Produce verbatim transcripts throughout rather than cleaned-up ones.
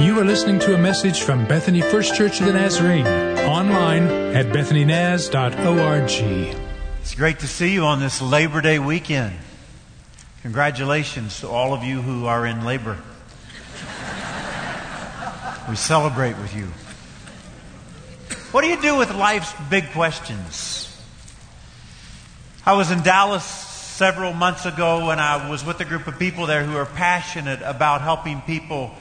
You are listening to a message from Bethany First Church of the Nazarene, online at bethany naz dot org. It's great to see you on this Labor Day weekend. Congratulations to all of you who are in labor. We celebrate with you. What do you do with life's big questions? I was in Dallas several months ago, and I was with a group of people there who are passionate about helping people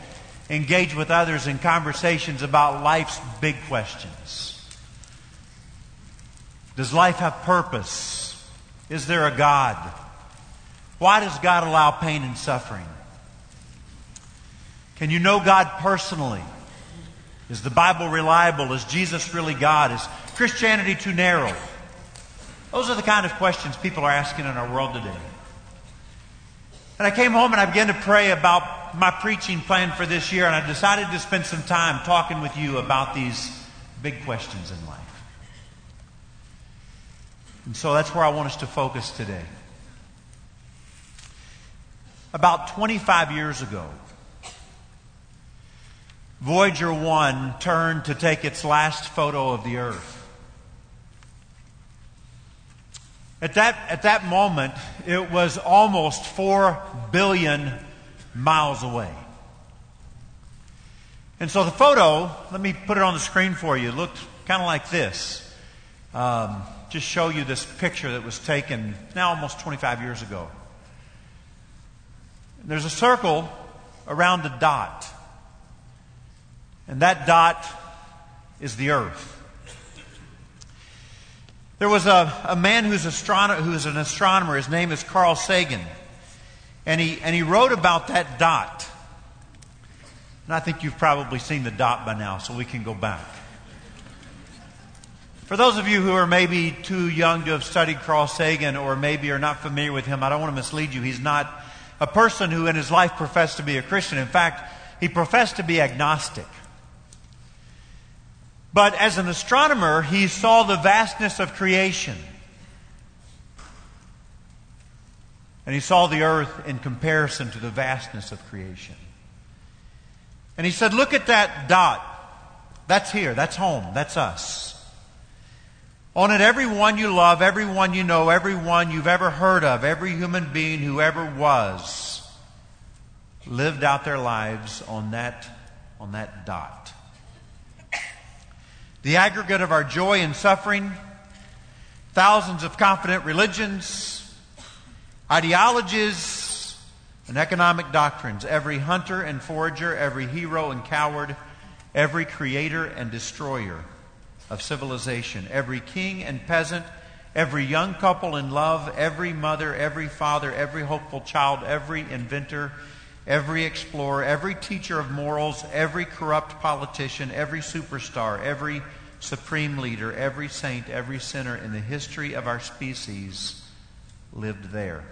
engage with others in conversations about life's big questions. Does life have purpose? Is there a God? Why does God allow pain and suffering? Can you know God personally? Is the Bible reliable? Is Jesus really God? Is Christianity too narrow? Those are the kind of questions people are asking in our world today. And I came home and I began to pray about my preaching plan for this year, and I decided to spend some time talking with you about these big questions in life. And so that's where I want us to focus today. About twenty-five years ago, Voyager one turned to take its last photo of the Earth. At that, at that moment, it was almost four billion miles away. And so the photo, let me put it on the screen for you, looked kind of like this. Um, just show you this picture that was taken now almost twenty-five years ago. There's a circle around a dot. And that dot is the Earth. There was a, a man who's, astrono- who's an astronomer. His name is Carl Sagan. And he, and he wrote about that dot. And I think you've probably seen the dot by now, so we can go back. For those of you who are maybe too young to have studied Carl Sagan, or maybe are not familiar with him, I don't want to mislead you. He's not a person who in his life professed to be a Christian. In fact, he professed to be agnostic. But as an astronomer, he saw the vastness of creation. And he saw the Earth in comparison to the vastness of creation. And he said, look at that dot. That's here. That's home. That's us. On it, everyone you love, everyone you know, everyone you've ever heard of, every human being who ever was, lived out their lives on that, on that dot. The aggregate of our joy and suffering, thousands of confident religions, ideologies, and economic doctrines. Every hunter and forager, every hero and coward, every creator and destroyer of civilization, every king and peasant, every young couple in love, every mother, every father, every hopeful child, every inventor, every explorer, every teacher of morals, every corrupt politician, every superstar, every supreme leader, every saint, every sinner in the history of our species lived there.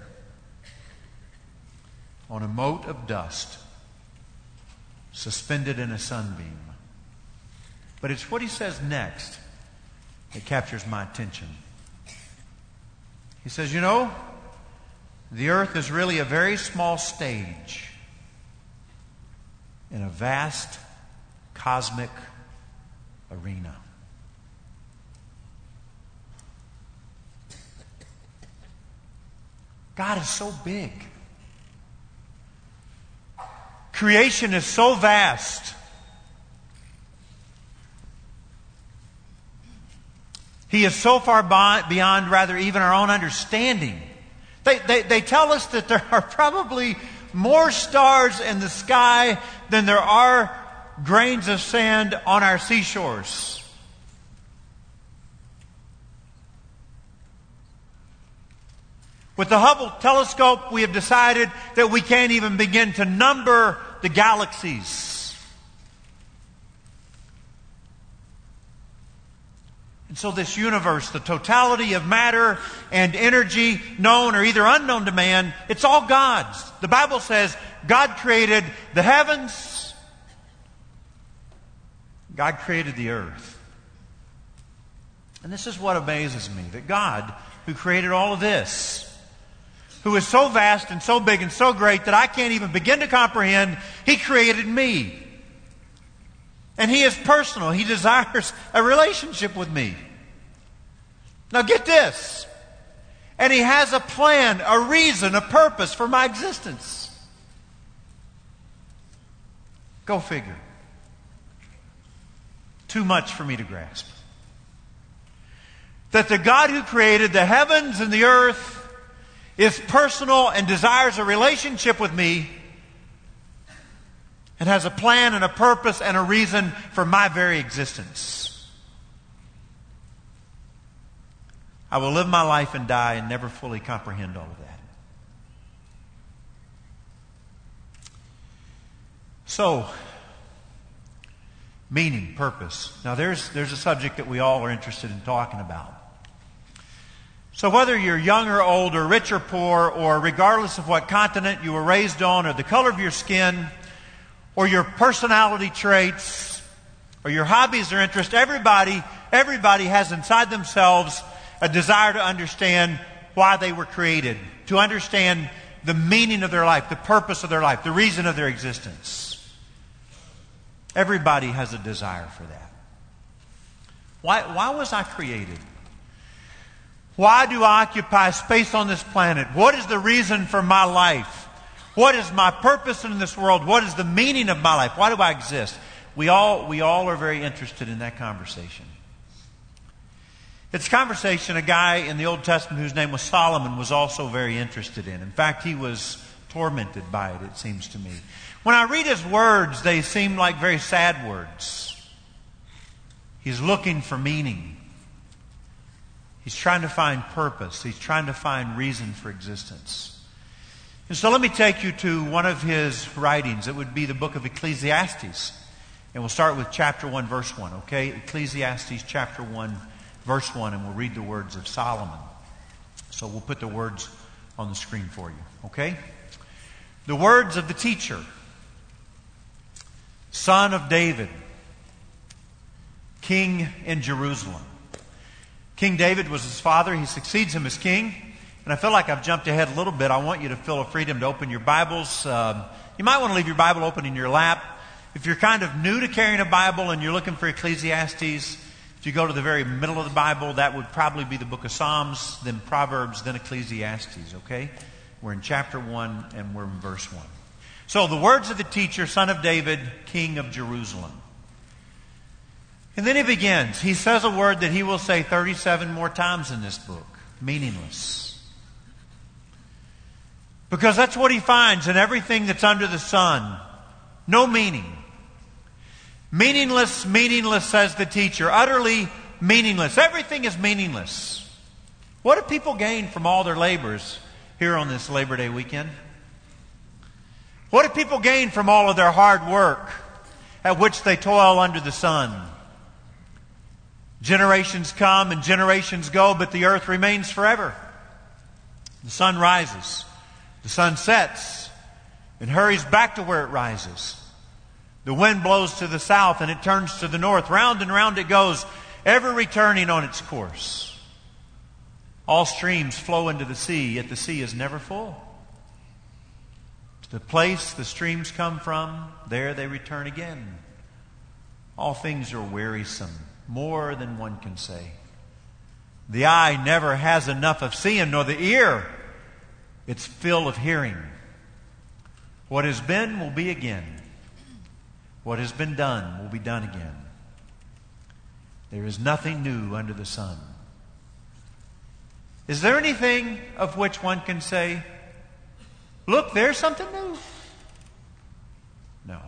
On a mote of dust, suspended in a sunbeam. But it's what he says next that captures my attention. He says, you know, the Earth is really a very small stage in a vast cosmic arena. God is so big. Creation is so vast. He is so far beyond, rather, even our own understanding. They, they, they tell us that there are probably more stars in the sky than there are grains of sand on our seashores. With the Hubble telescope, we have decided that we can't even begin to number the galaxies. And so this universe, the totality of matter and energy, known or either unknown to man, it's all God's. The Bible says God created the heavens, God created the earth. And this is what amazes me, that God, who created all of this, who is so vast and so big and so great that I can't even begin to comprehend, He created me. And He is personal. He desires a relationship with me. Now get this. And He has a plan, a reason, a purpose for my existence. Go figure. Too much for me to grasp. That the God who created the heavens and the earth is personal and desires a relationship with me and has a plan and a purpose and a reason for my very existence. I will live my life and die and never fully comprehend all of that. So, meaning, purpose. Now there's, there's a subject that we all are interested in talking about. So whether you're young or old or rich or poor, or regardless of what continent you were raised on, or the color of your skin, or your personality traits, or your hobbies or interests, everybody, everybody has inside themselves a desire to understand why they were created, to understand the meaning of their life, the purpose of their life, the reason of their existence. Everybody has a desire for that. Why, why was I created? Why do I occupy space on this planet? What is the reason for my life? What is my purpose in this world? What is the meaning of my life? Why do I exist? We all, we all are very interested in that conversation. It's a conversation a guy in the Old Testament whose name was Solomon was also very interested in. In fact, he was tormented by it, it seems to me. When I read his words, they seem like very sad words. He's looking for meaning. He's trying to find purpose. He's trying to find reason for existence. And so let me take you to one of his writings. It would be the book of Ecclesiastes. And we'll start with chapter one, verse one, okay? Ecclesiastes chapter one, verse one, and we'll read the words of Solomon. So we'll put the words on the screen for you, okay? The words of the teacher, son of David, king in Jerusalem. King David was his father. He succeeds him as king. And I feel like I've jumped ahead a little bit. I want you to feel a freedom to open your Bibles. Um, you might want to leave your Bible open in your lap. If you're kind of new to carrying a Bible and you're looking for Ecclesiastes, if you go to the very middle of the Bible, that would probably be the book of Psalms, then Proverbs, then Ecclesiastes, okay? We're in chapter one and we're in verse one. So the words of the teacher, son of David, king of Jerusalem. And then he begins. He says a word that he will say thirty-seven more times in this book, meaningless. Because that's what he finds in everything that's under the sun. No meaning. Meaningless, meaningless, says the teacher. Utterly meaningless. Everything is meaningless. What do people gain from all their labors here on this Labor Day weekend? What do people gain from all of their hard work at which they toil under the sun? Generations come and generations go, but the earth remains forever. The sun rises. The sun sets and hurries back to where it rises. The wind blows to the south and it turns to the north. Round and round it goes, ever returning on its course. All streams flow into the sea, yet the sea is never full. To the place the streams come from, there they return again. All things are wearisome, more than one can say. The eye never has enough of seeing, nor the ear its fill of hearing. What has been will be again. What has been done will be done again. There is nothing new under the sun. Is there anything of which one can say, look, there's something new? No.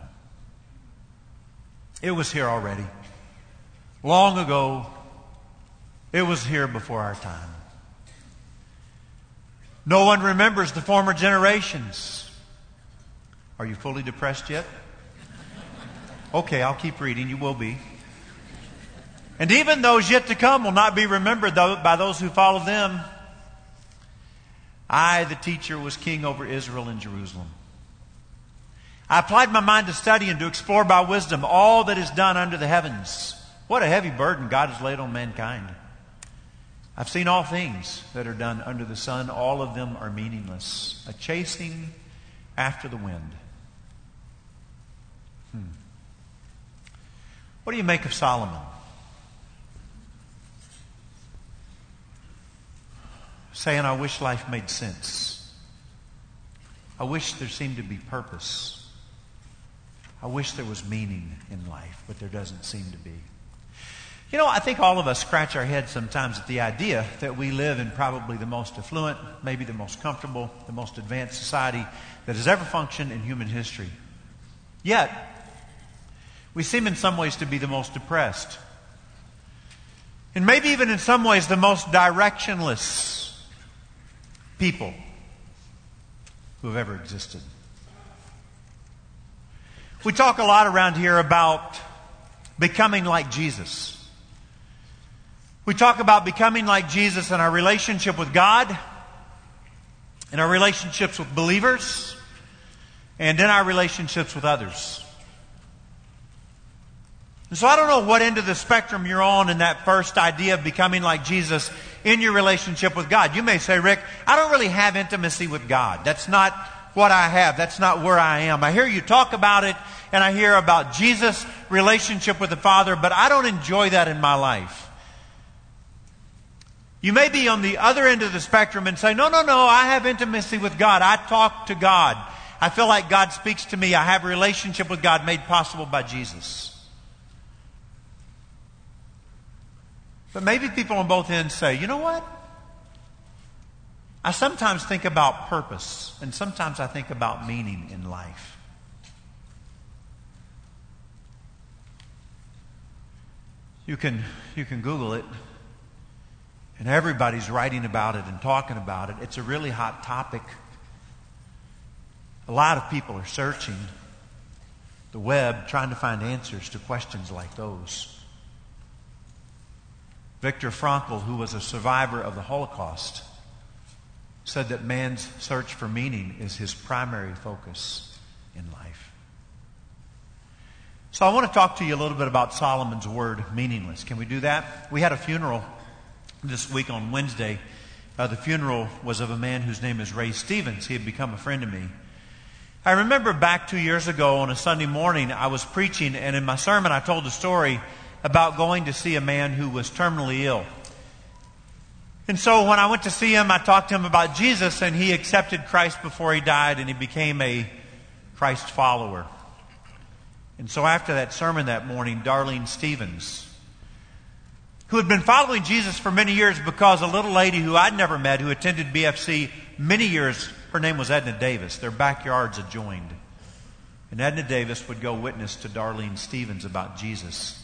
It was here already. Long ago, it was here before our time. No one remembers the former generations. Are you fully depressed yet? Okay, I'll keep reading. You will be. And even those yet to come will not be remembered by those who follow them. I, the teacher, was king over Israel and Jerusalem. I applied my mind to study and to explore by wisdom all that is done under the heavens. What a heavy burden God has laid on mankind. I've seen all things that are done under the sun. All of them are meaningless. A chasing after the wind. Hmm. What do you make of Solomon? Saying, I wish life made sense. I wish there seemed to be purpose. I wish there was meaning in life, but there doesn't seem to be. You know, I think all of us scratch our heads sometimes at the idea that we live in probably the most affluent, maybe the most comfortable, the most advanced society that has ever functioned in human history. Yet, we seem in some ways to be the most depressed. And maybe even in some ways the most directionless people who have ever existed. We talk a lot around here about becoming like Jesus. We talk about becoming like Jesus in our relationship with God, in our relationships with believers, and in our relationships with others. So I don't know what end of the spectrum you're on in that first idea of becoming like Jesus in your relationship with God. You may say, Rick, I don't really have intimacy with God. That's not what I have. That's not where I am. I hear you talk about it, and I hear about Jesus' relationship with the Father, but I don't enjoy that in my life. You may be on the other end of the spectrum and say, no, no, no, I have intimacy with God. I talk to God. I feel like God speaks to me. I have a relationship with God made possible by Jesus. But maybe people on both ends say, you know what? I sometimes think about purpose, and sometimes I think about meaning in life. You can, you can Google it, and everybody's writing about it and talking about it. It's a really hot topic. A lot of people are searching the web, trying to find answers to questions like those. Viktor Frankl, who was a survivor of the Holocaust, said that man's search for meaning is his primary focus in life. So I want to talk to you a little bit about Solomon's word, meaningless. Can we do that? We had a funeral this week on Wednesday. Uh, the funeral was of a man whose name is Ray Stevens. He had become a friend of me. I remember back two years ago on a Sunday morning, I was preaching, and in my sermon I told a story about going to see a man who was terminally ill. And so when I went to see him, I talked to him about Jesus, and he accepted Christ before he died, and he became a Christ follower. And so after that sermon that morning, Darlene Stevens, who had been following Jesus for many years because a little lady who I'd never met, who attended B F C many years, her name was Edna Davis. Their backyards adjoined. And Edna Davis would go witness to Darlene Stevens about Jesus.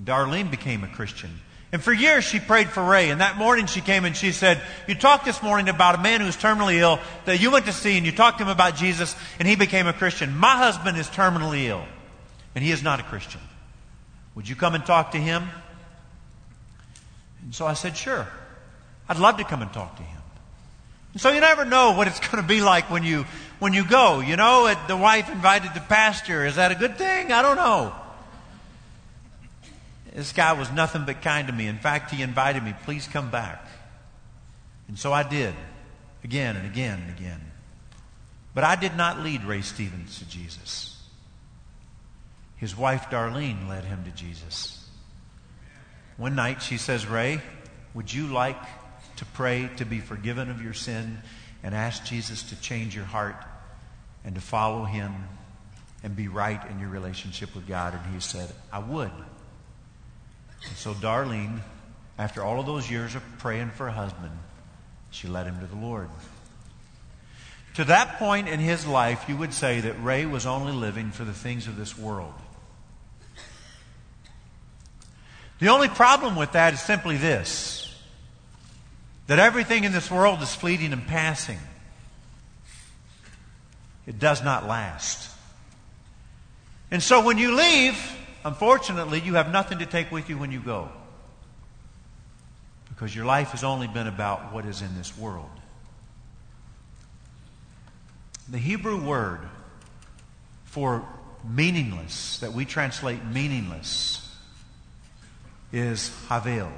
Darlene became a Christian. And for years she prayed for Ray. And that morning she came and she said, you talked this morning about a man who's terminally ill that you went to see, and you talked to him about Jesus, and he became a Christian. My husband is terminally ill, and he is not a Christian. Would you come and talk to him? And so I said, sure. I'd love to come and talk to him. And so you never know what it's going to be like when you, when you go. You know, it, the wife invited the pastor. Is that a good thing? I don't know. This guy was nothing but kind to me. In fact, he invited me, please come back. And so I did, again and again and again. But I did not lead Ray Stevens to Jesus. His wife, Darlene, led him to Jesus. One night she says, Ray, would you like to pray to be forgiven of your sin and ask Jesus to change your heart and to follow him and be right in your relationship with God? And he said, I would. And so Darlene, after all of those years of praying for a husband, she led him to the Lord. To that point in his life, you would say that Ray was only living for the things of this world. The only problem with that is simply this, that everything in this world is fleeting and passing. It does not last. And so when you leave, unfortunately, you have nothing to take with you when you go, because your life has only been about what is in this world. The Hebrew word for meaningless, that we translate meaningless, is havel.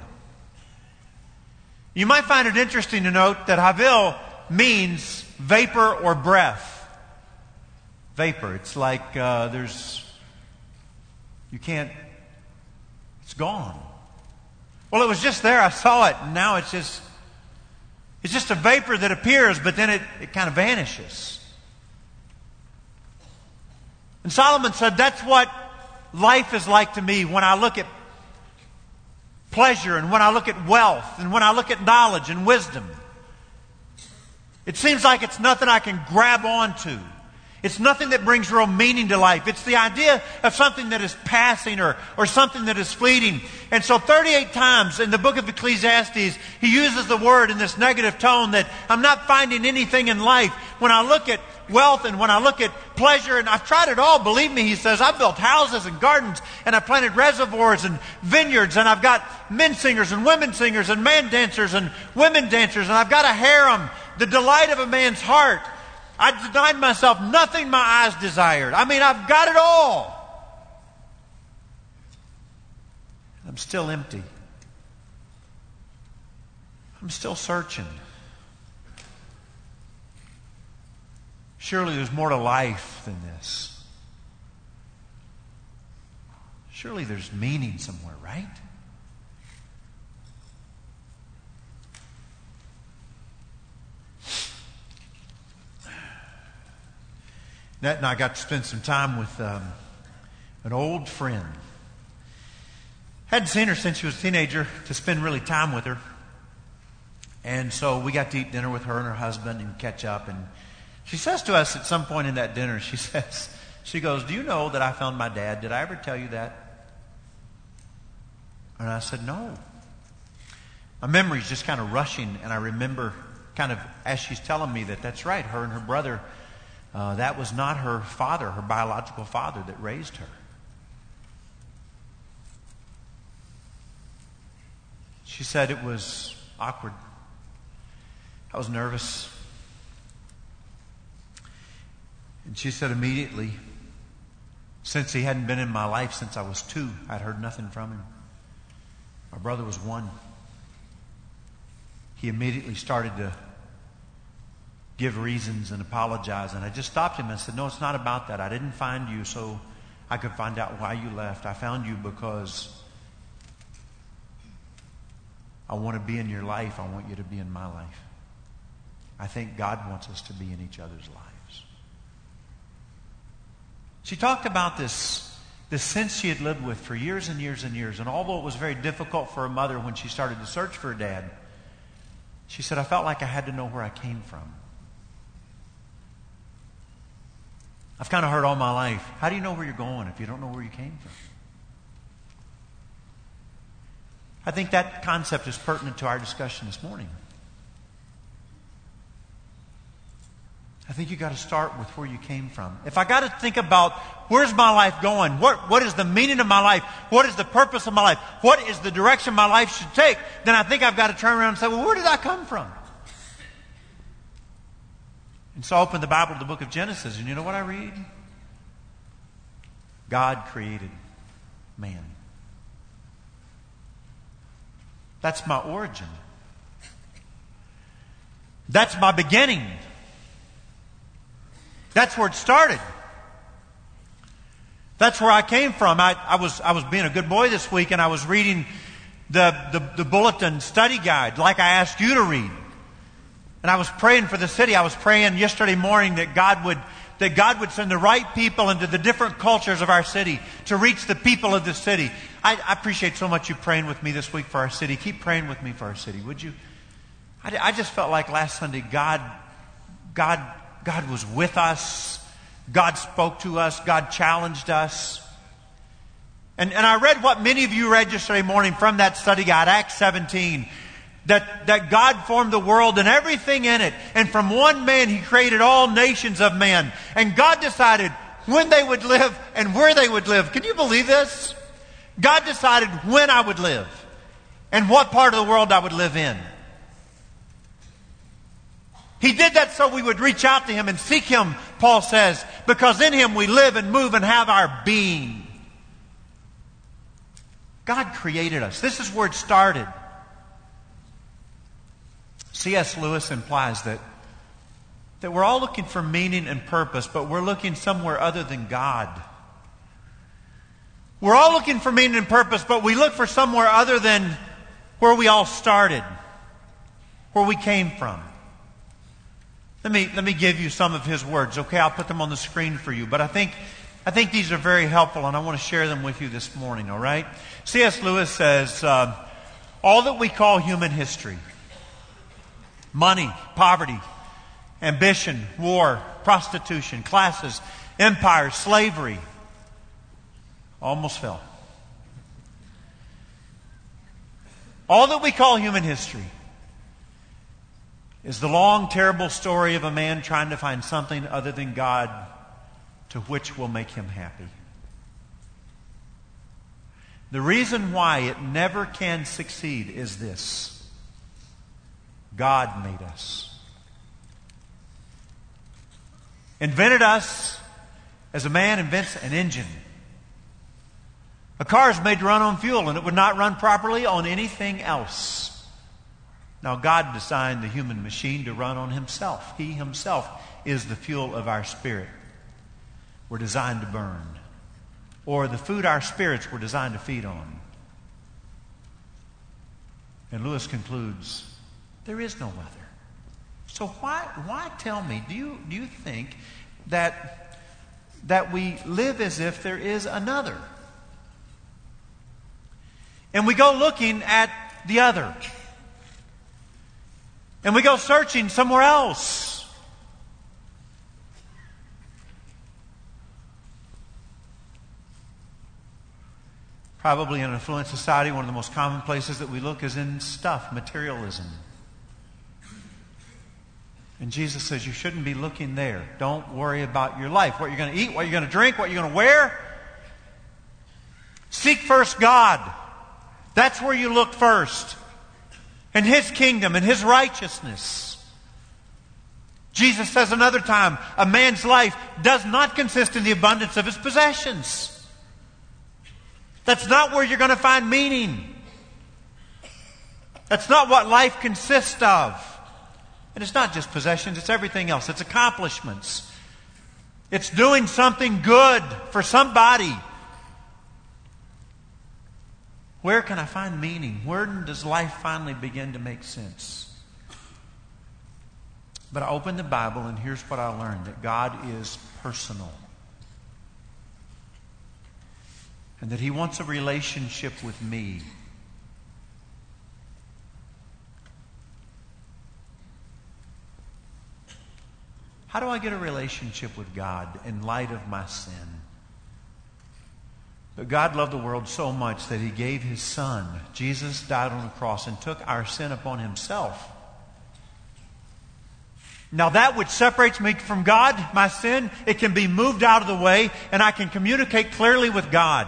You might find it interesting to note that havel means vapor or breath. Vapor. It's like uh, there's You can't It's gone. Well, it was just there. I saw it. And now it's just, it's just a vapor that appears, but then it, it kind of vanishes. And Solomon said, that's what life is like to me when I look at pleasure and when I look at wealth and when I look at knowledge and wisdom. It seems like it's nothing I can grab onto. It's nothing that brings real meaning to life. It's the idea of something that is passing or, or something that is fleeting. And so thirty-eight times in the book of Ecclesiastes, he uses the word in this negative tone that I'm not finding anything in life. When I look at wealth and when I look at pleasure, and I've tried it all, believe me, he says, I've built houses and gardens and I've planted reservoirs and vineyards and I've got men singers and women singers and man dancers and women dancers and I've got a harem, the delight of a man's heart. I denied myself nothing my eyes desired. I mean, I've got it all. I'm still empty. I'm still searching. Surely there's more to life than this. Surely there's meaning somewhere, right? Nat and I got to spend some time with um, an old friend. Hadn't seen her since she was a teenager to spend really time with her. And so we got to eat dinner with her and her husband and catch up. And she says to us at some point in that dinner, she says, she goes, "Do you know that I found my dad? Did I ever tell you that?" And I said, "No." My memory's just kind of rushing. And I remember kind of as she's telling me that that's right, her and her brother, Uh, that was not her father, her biological father that raised her. She said it was awkward. I was nervous. And she said immediately, since he hadn't been in my life since I was two, I'd heard nothing from him. My brother was one. He immediately started to give reasons and apologize. And I just stopped him and said, "No, it's not about that. I didn't find you so I could find out why you left. I found you because I want to be in your life. I want you to be in my life. I think God wants us to be in each other's lives." She talked about this the sense she had lived with for years and years and years. And although it was very difficult for her mother when she started to search for her dad, she said, "I felt like I had to know where I came from. I've kind of heard all my life, how do you know where you're going if you don't know where you came from?" I think that concept is pertinent to our discussion this morning. I think you've got to start with where you came from. If I got to think about where's my life going, what, what is the meaning of my life, what is the purpose of my life, what is the direction my life should take, then I think I've got to turn around and say, well, where did I come from? And so I opened the Bible to the book of Genesis, and you know what I read? God created man. That's my origin. That's my beginning. That's where it started. That's where I came from. I, I was I was being a good boy this week, and I was reading the, the, the bulletin study guide like I asked you to read. And I was praying for the city. I was praying yesterday morning that God would that God would send the right people into the different cultures of our city to reach the people of the city. I, I appreciate so much you praying with me this week for our city. Keep praying with me for our city, would you? I, I just felt like last Sunday God, God, God was with us. God spoke to us. God challenged us. And and I read what many of you read yesterday morning from that study guide, Acts seventeen. That, that God formed the world and everything in it. And from one man, He created all nations of men. And God decided when they would live and where they would live. Can you believe this? God decided when I would live and what part of the world I would live in. He did that so we would reach out to Him and seek Him, Paul says, because in Him we live and move and have our being. God created us. This is where it started. C S. Lewis implies that, that we're all looking for meaning and purpose, but we're looking somewhere other than God. We're all looking for meaning and purpose, but we look for somewhere other than where we all started, where we came from. Let me let me give you some of his words, okay? I'll put them on the screen for you, but I think I think these are very helpful, and I want to share them with you this morning, all right? C S. Lewis says, uh, all that we call human history, money, poverty, ambition, war, prostitution, classes, empire, slavery, almost fell. All that we call human history is the long, terrible story of a man trying to find something other than God to which will make him happy. The reason why it never can succeed is this: God made us. Invented us as a man invents an engine. A car is made to run on fuel, and it would not run properly on anything else. Now, God designed the human machine to run on himself. He himself is the fuel of our spirit. We're designed to burn. Or the food our spirits were designed to feed on. And Lewis concludes, there is no other. So why, why tell me, do you, do you think that, that we live as if there is another? And we go looking at the other. And we go searching somewhere else. Probably in an affluent society, one of the most common places that we look is in stuff, materialism. And Jesus says you shouldn't be looking there. Don't worry about your life, what you're going to eat, what you're going to drink, what you're going to wear. Seek first God. That's where you look first. And His kingdom and His righteousness. Jesus says another time, a man's life does not consist in the abundance of his possessions. That's not where you're going to find meaning. That's not what life consists of. And it's not just possessions, it's everything else. It's accomplishments. It's doing something good for somebody. Where can I find meaning? Where does life finally begin to make sense? But I opened the Bible, and here's what I learned, that God is personal. And that He wants a relationship with me. How do I get a relationship with God in light of my sin? But God loved the world so much that He gave His Son. Jesus died on the cross and took our sin upon Himself. Now that which separates me from God, my sin, it can be moved out of the way, and I can communicate clearly with God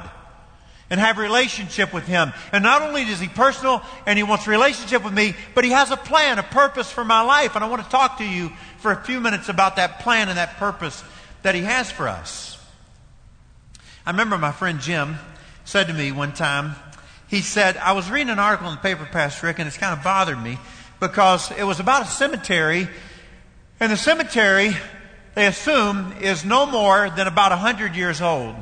and have a relationship with Him. And not only is He personal and He wants a relationship with me, but He has a plan, a purpose for my life. And I want to talk to you for a few minutes about that plan and that purpose that He has for us. I remember my friend Jim said to me one time, he said, I was reading an article in the paper, Pastor Rick, and it's kind of bothered me because it was about a cemetery, and the cemetery, they assume, is no more than about one hundred years old.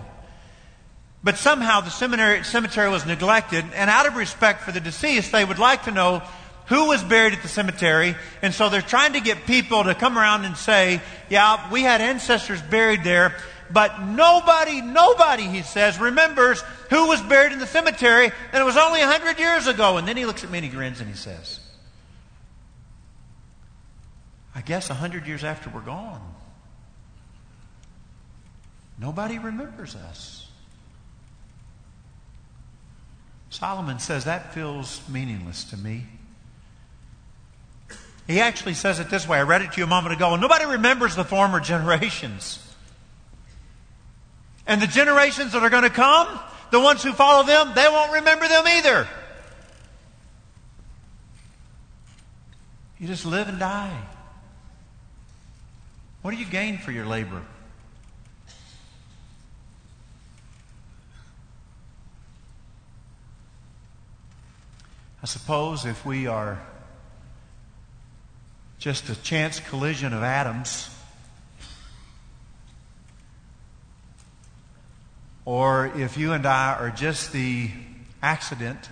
But somehow the cemetery, cemetery was neglected, and out of respect for the deceased, they would like to know who was buried at the cemetery, and so they're trying to get people to come around and say, yeah, we had ancestors buried there. But nobody, nobody, he says, remembers who was buried in the cemetery, and it was only one hundred years ago. And then he looks at me and he grins and he says, I guess one hundred years after we're gone, nobody remembers us. Solomon says that feels meaningless to me. He actually says it this way. I read it to you a moment ago. Nobody remembers the former generations. And the generations that are going to come, the ones who follow them, they won't remember them either. You just live and die. What do you gain for your labor? I suppose if we are just a chance collision of atoms, or if you and I are just the accident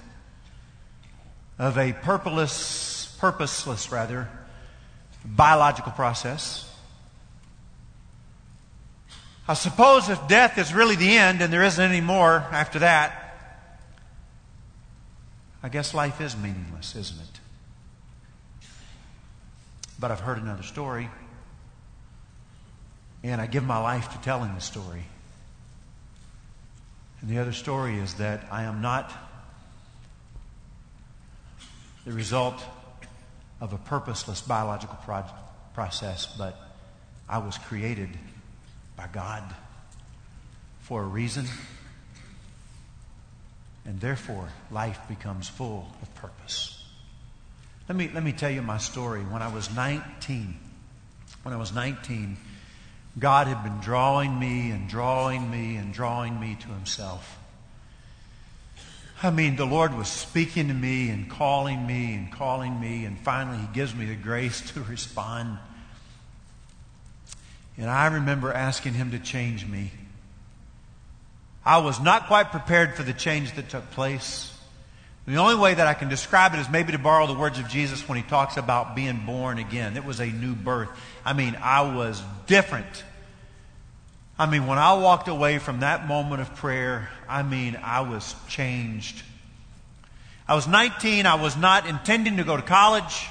of a purposeless, purposeless rather, biological process. I suppose if death is really the end and there isn't any more after that, I guess life is meaningless, isn't it? But I've heard another story, and I give my life to telling the story. And the other story is that I am not the result of a purposeless biological pro- process, but I was created by God for a reason, and therefore life becomes full of purpose. Let me let me tell you my story. When I was nineteen, when I was nineteen, God had been drawing me and drawing me and drawing me to Himself. I mean, the Lord was speaking to me and calling me and calling me, and finally He gives me the grace to respond. And I remember asking Him to change me. I was not quite prepared for the change that took place. The only way that I can describe it is maybe to borrow the words of Jesus when He talks about being born again. It was a new birth. I mean, I was different. I mean, when I walked away from that moment of prayer, I mean, I was changed. I was nineteen. I was not intending to go to college.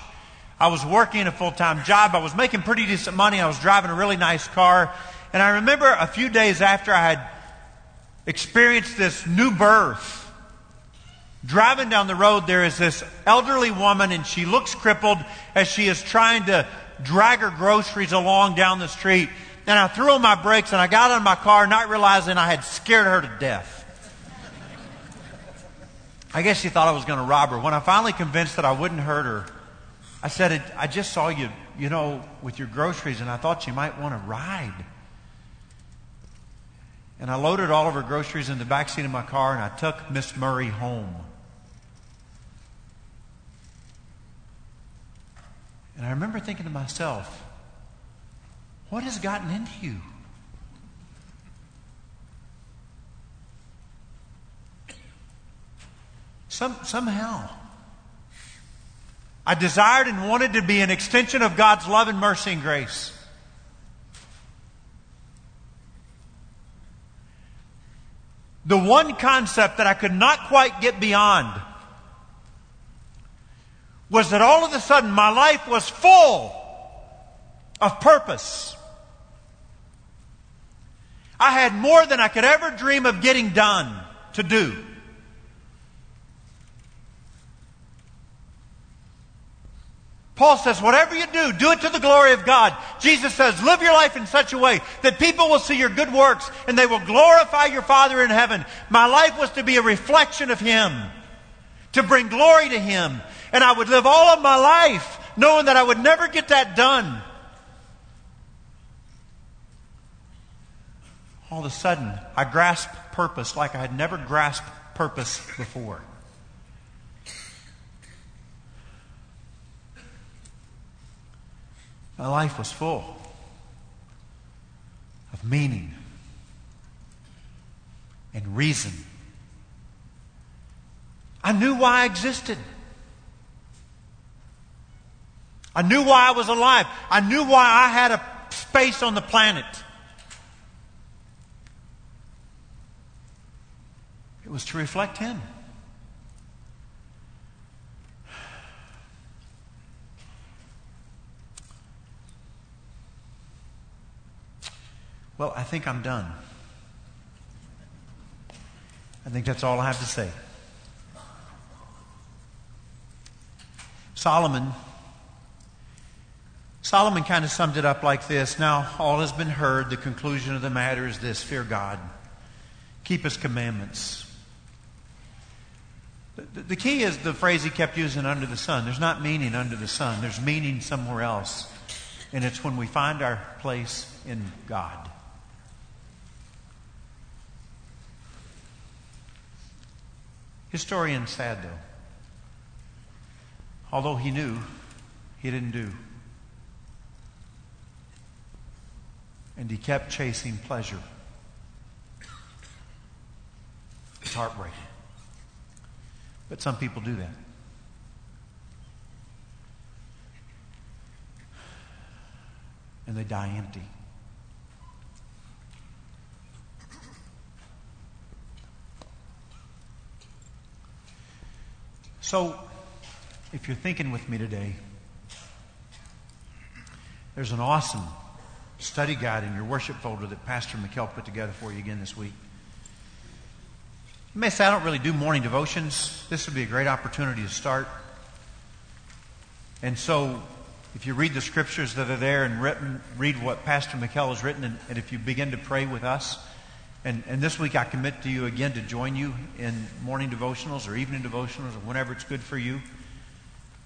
I was working a full-time job. I was making pretty decent money. I was driving a really nice car. And I remember a few days after I had experienced this new birth, driving down the road, there is this elderly woman, and she looks crippled as she is trying to drag her groceries along down the street. And I threw on my brakes, and I got out of my car, not realizing I had scared her to death. I guess she thought I was going to rob her. When I finally convinced that I wouldn't hurt her, I said, I just saw you, you know, with your groceries, and I thought you might want to ride. And I loaded all of her groceries in the backseat of my car, and I took Miss Murray home. And I remember thinking to myself, what has gotten into you? Some, somehow, I desired and wanted to be an extension of God's love and mercy and grace. The one concept that I could not quite get beyond was that all of a sudden my life was full of purpose. I had more than I could ever dream of getting done to do. Paul says, whatever you do, do it to the glory of God. Jesus says, live your life in such a way that people will see your good works and they will glorify your Father in heaven. My life was to be a reflection of Him, to bring glory to Him. And I would live all of my life knowing that I would never get that done. All of a sudden, I grasped purpose like I had never grasped purpose before. My life was full of meaning and reason. I knew why I existed. I knew why I was alive. I knew why I had a space on the planet. It was to reflect Him. Well, I think I'm done. I think that's all I have to say. Solomon. Solomon kind of summed it up like this. Now, all has been heard. The conclusion of the matter is this. Fear God. Keep His commandments. The, the key is the phrase he kept using, under the sun. There's not meaning under the sun. There's meaning somewhere else. And it's when we find our place in God. His story ends sad, though. Although he knew, he didn't do. And he kept chasing pleasure. It's heartbreaking. But some people do that. And they die empty. So, if you're thinking with me today, there's an awesome study guide in your worship folder that Pastor McKell put together for you again this week. You may say, I don't really do morning devotions. This would be a great opportunity to start. And so, if you read the scriptures that are there and written, read what Pastor McKell has written, and, and if you begin to pray with us, and, and this week I commit to you again to join you in morning devotionals or evening devotionals or whenever it's good for you.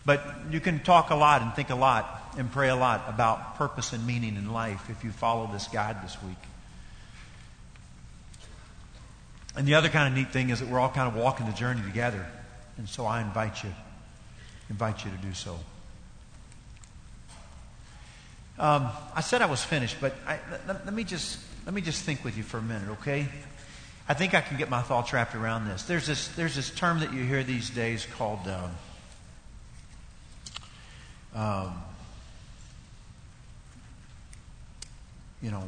But you can talk a lot and think a lot and pray a lot about purpose and meaning in life if you follow this guide this week. And the other kind of neat thing is that we're all kind of walking the journey together. And so I invite you, invite you to do so. Um, I said I was finished, but I, let, let me just let me just think with you for a minute, okay? I think I can get my thoughts wrapped around this. There's this there's this term that you hear these days called um, um, you know,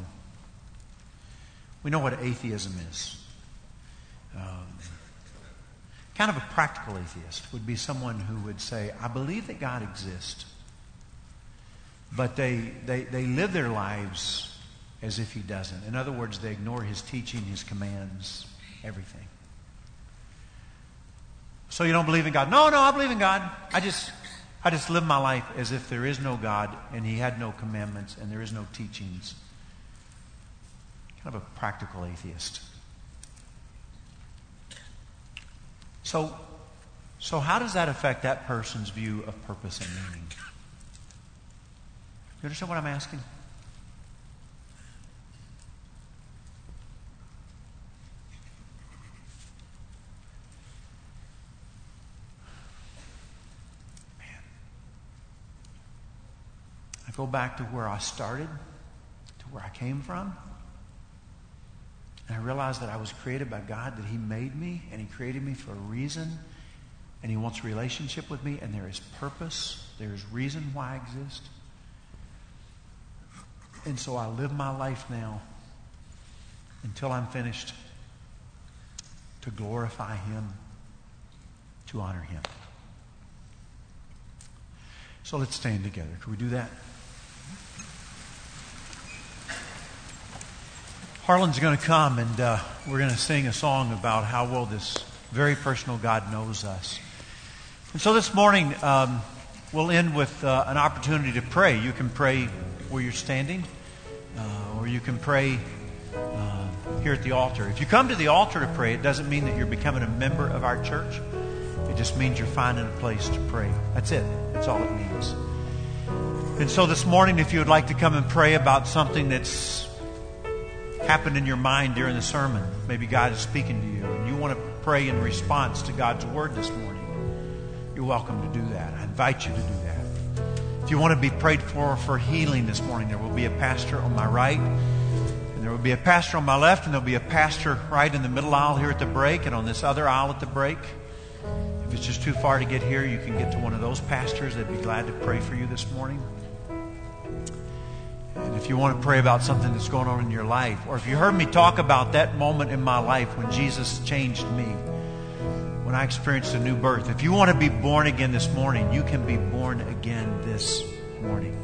we know what atheism is. Um, kind of a practical atheist would be someone who would say, "I believe that God exists." But they, they, they live their lives as if he doesn't. In other words, they ignore his teaching, his commands, everything. So you don't believe in God? No, no, I believe in God. I just I just live my life as if there is no God and he had no commandments and there is no teachings. Kind of a practical atheist. So, so how does that affect that person's view of purpose and meaning? You understand what I'm asking? Man. I go back to where I started, to where I came from, and I realize that I was created by God, that he made me, and he created me for a reason, and he wants a relationship with me, and there is purpose, there is reason why I exist. And so I live my life now until I'm finished to glorify him, to honor him. So let's stand together. Can we do that? Harlan's going to come and uh, we're going to sing a song about how well this very personal God knows us. And so this morning um, we'll end with uh, an opportunity to pray. You can pray where you're standing, uh, or you can pray uh, here at the altar. If you come to the altar to pray, it doesn't mean that you're becoming a member of our church. It just means you're finding a place to pray. That's it. That's all it means. And so this morning, if you would like to come and pray about something that's happened in your mind during the sermon, maybe God is speaking to you, and you want to pray in response to God's word this morning, you're welcome to do that. I invite you to do that. If you want to be prayed for for healing this morning, there will be a pastor on my right, and there will be a pastor on my left, and there will be a pastor right in the middle aisle here at the break, and on this other aisle at the break. If it's just too far to get here, you can get to one of those pastors. They'd be glad to pray for you this morning. And if you want to pray about something that's going on in your life, or if you heard me talk about that moment in my life when Jesus changed me, when I experienced a new birth. If you want to be born again this morning, you can be born again this morning.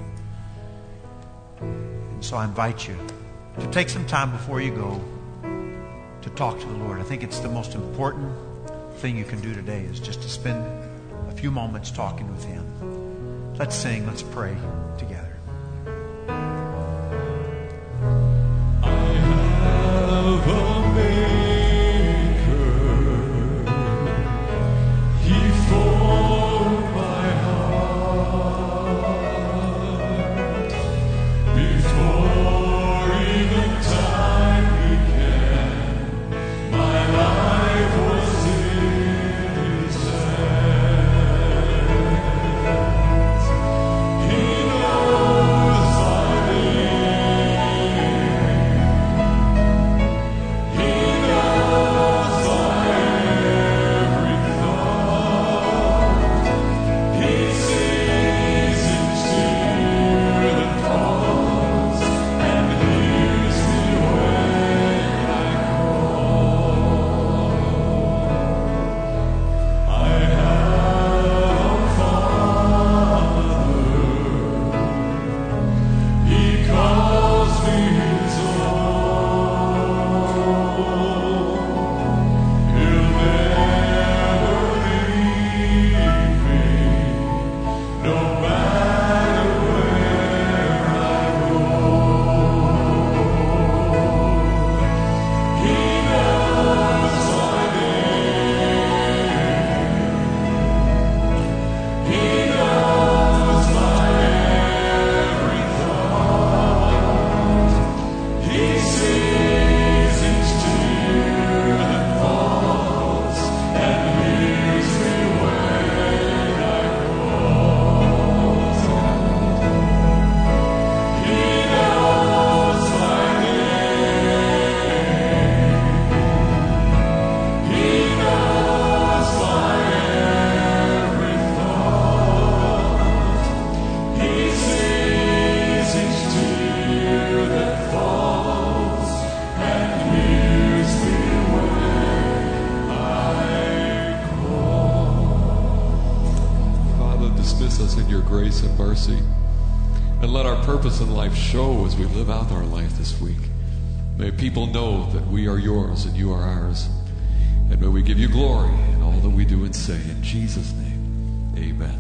And so I invite you to take some time before you go to talk to the Lord. I think it's the most important thing you can do today is just to spend a few moments talking with him. Let's sing, let's pray together. I have a man. Oh, purpose in life show as we live out our life this week. May people know that we are yours and you are ours. And may we give you glory in all that we do and say. In Jesus' name, amen.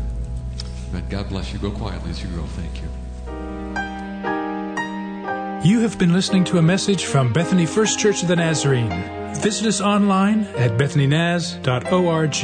Amen. God bless you. Go quietly as you go. Thank you. You have been listening to a message from Bethany First Church of the Nazarene. Visit us online at bethany naz dot org.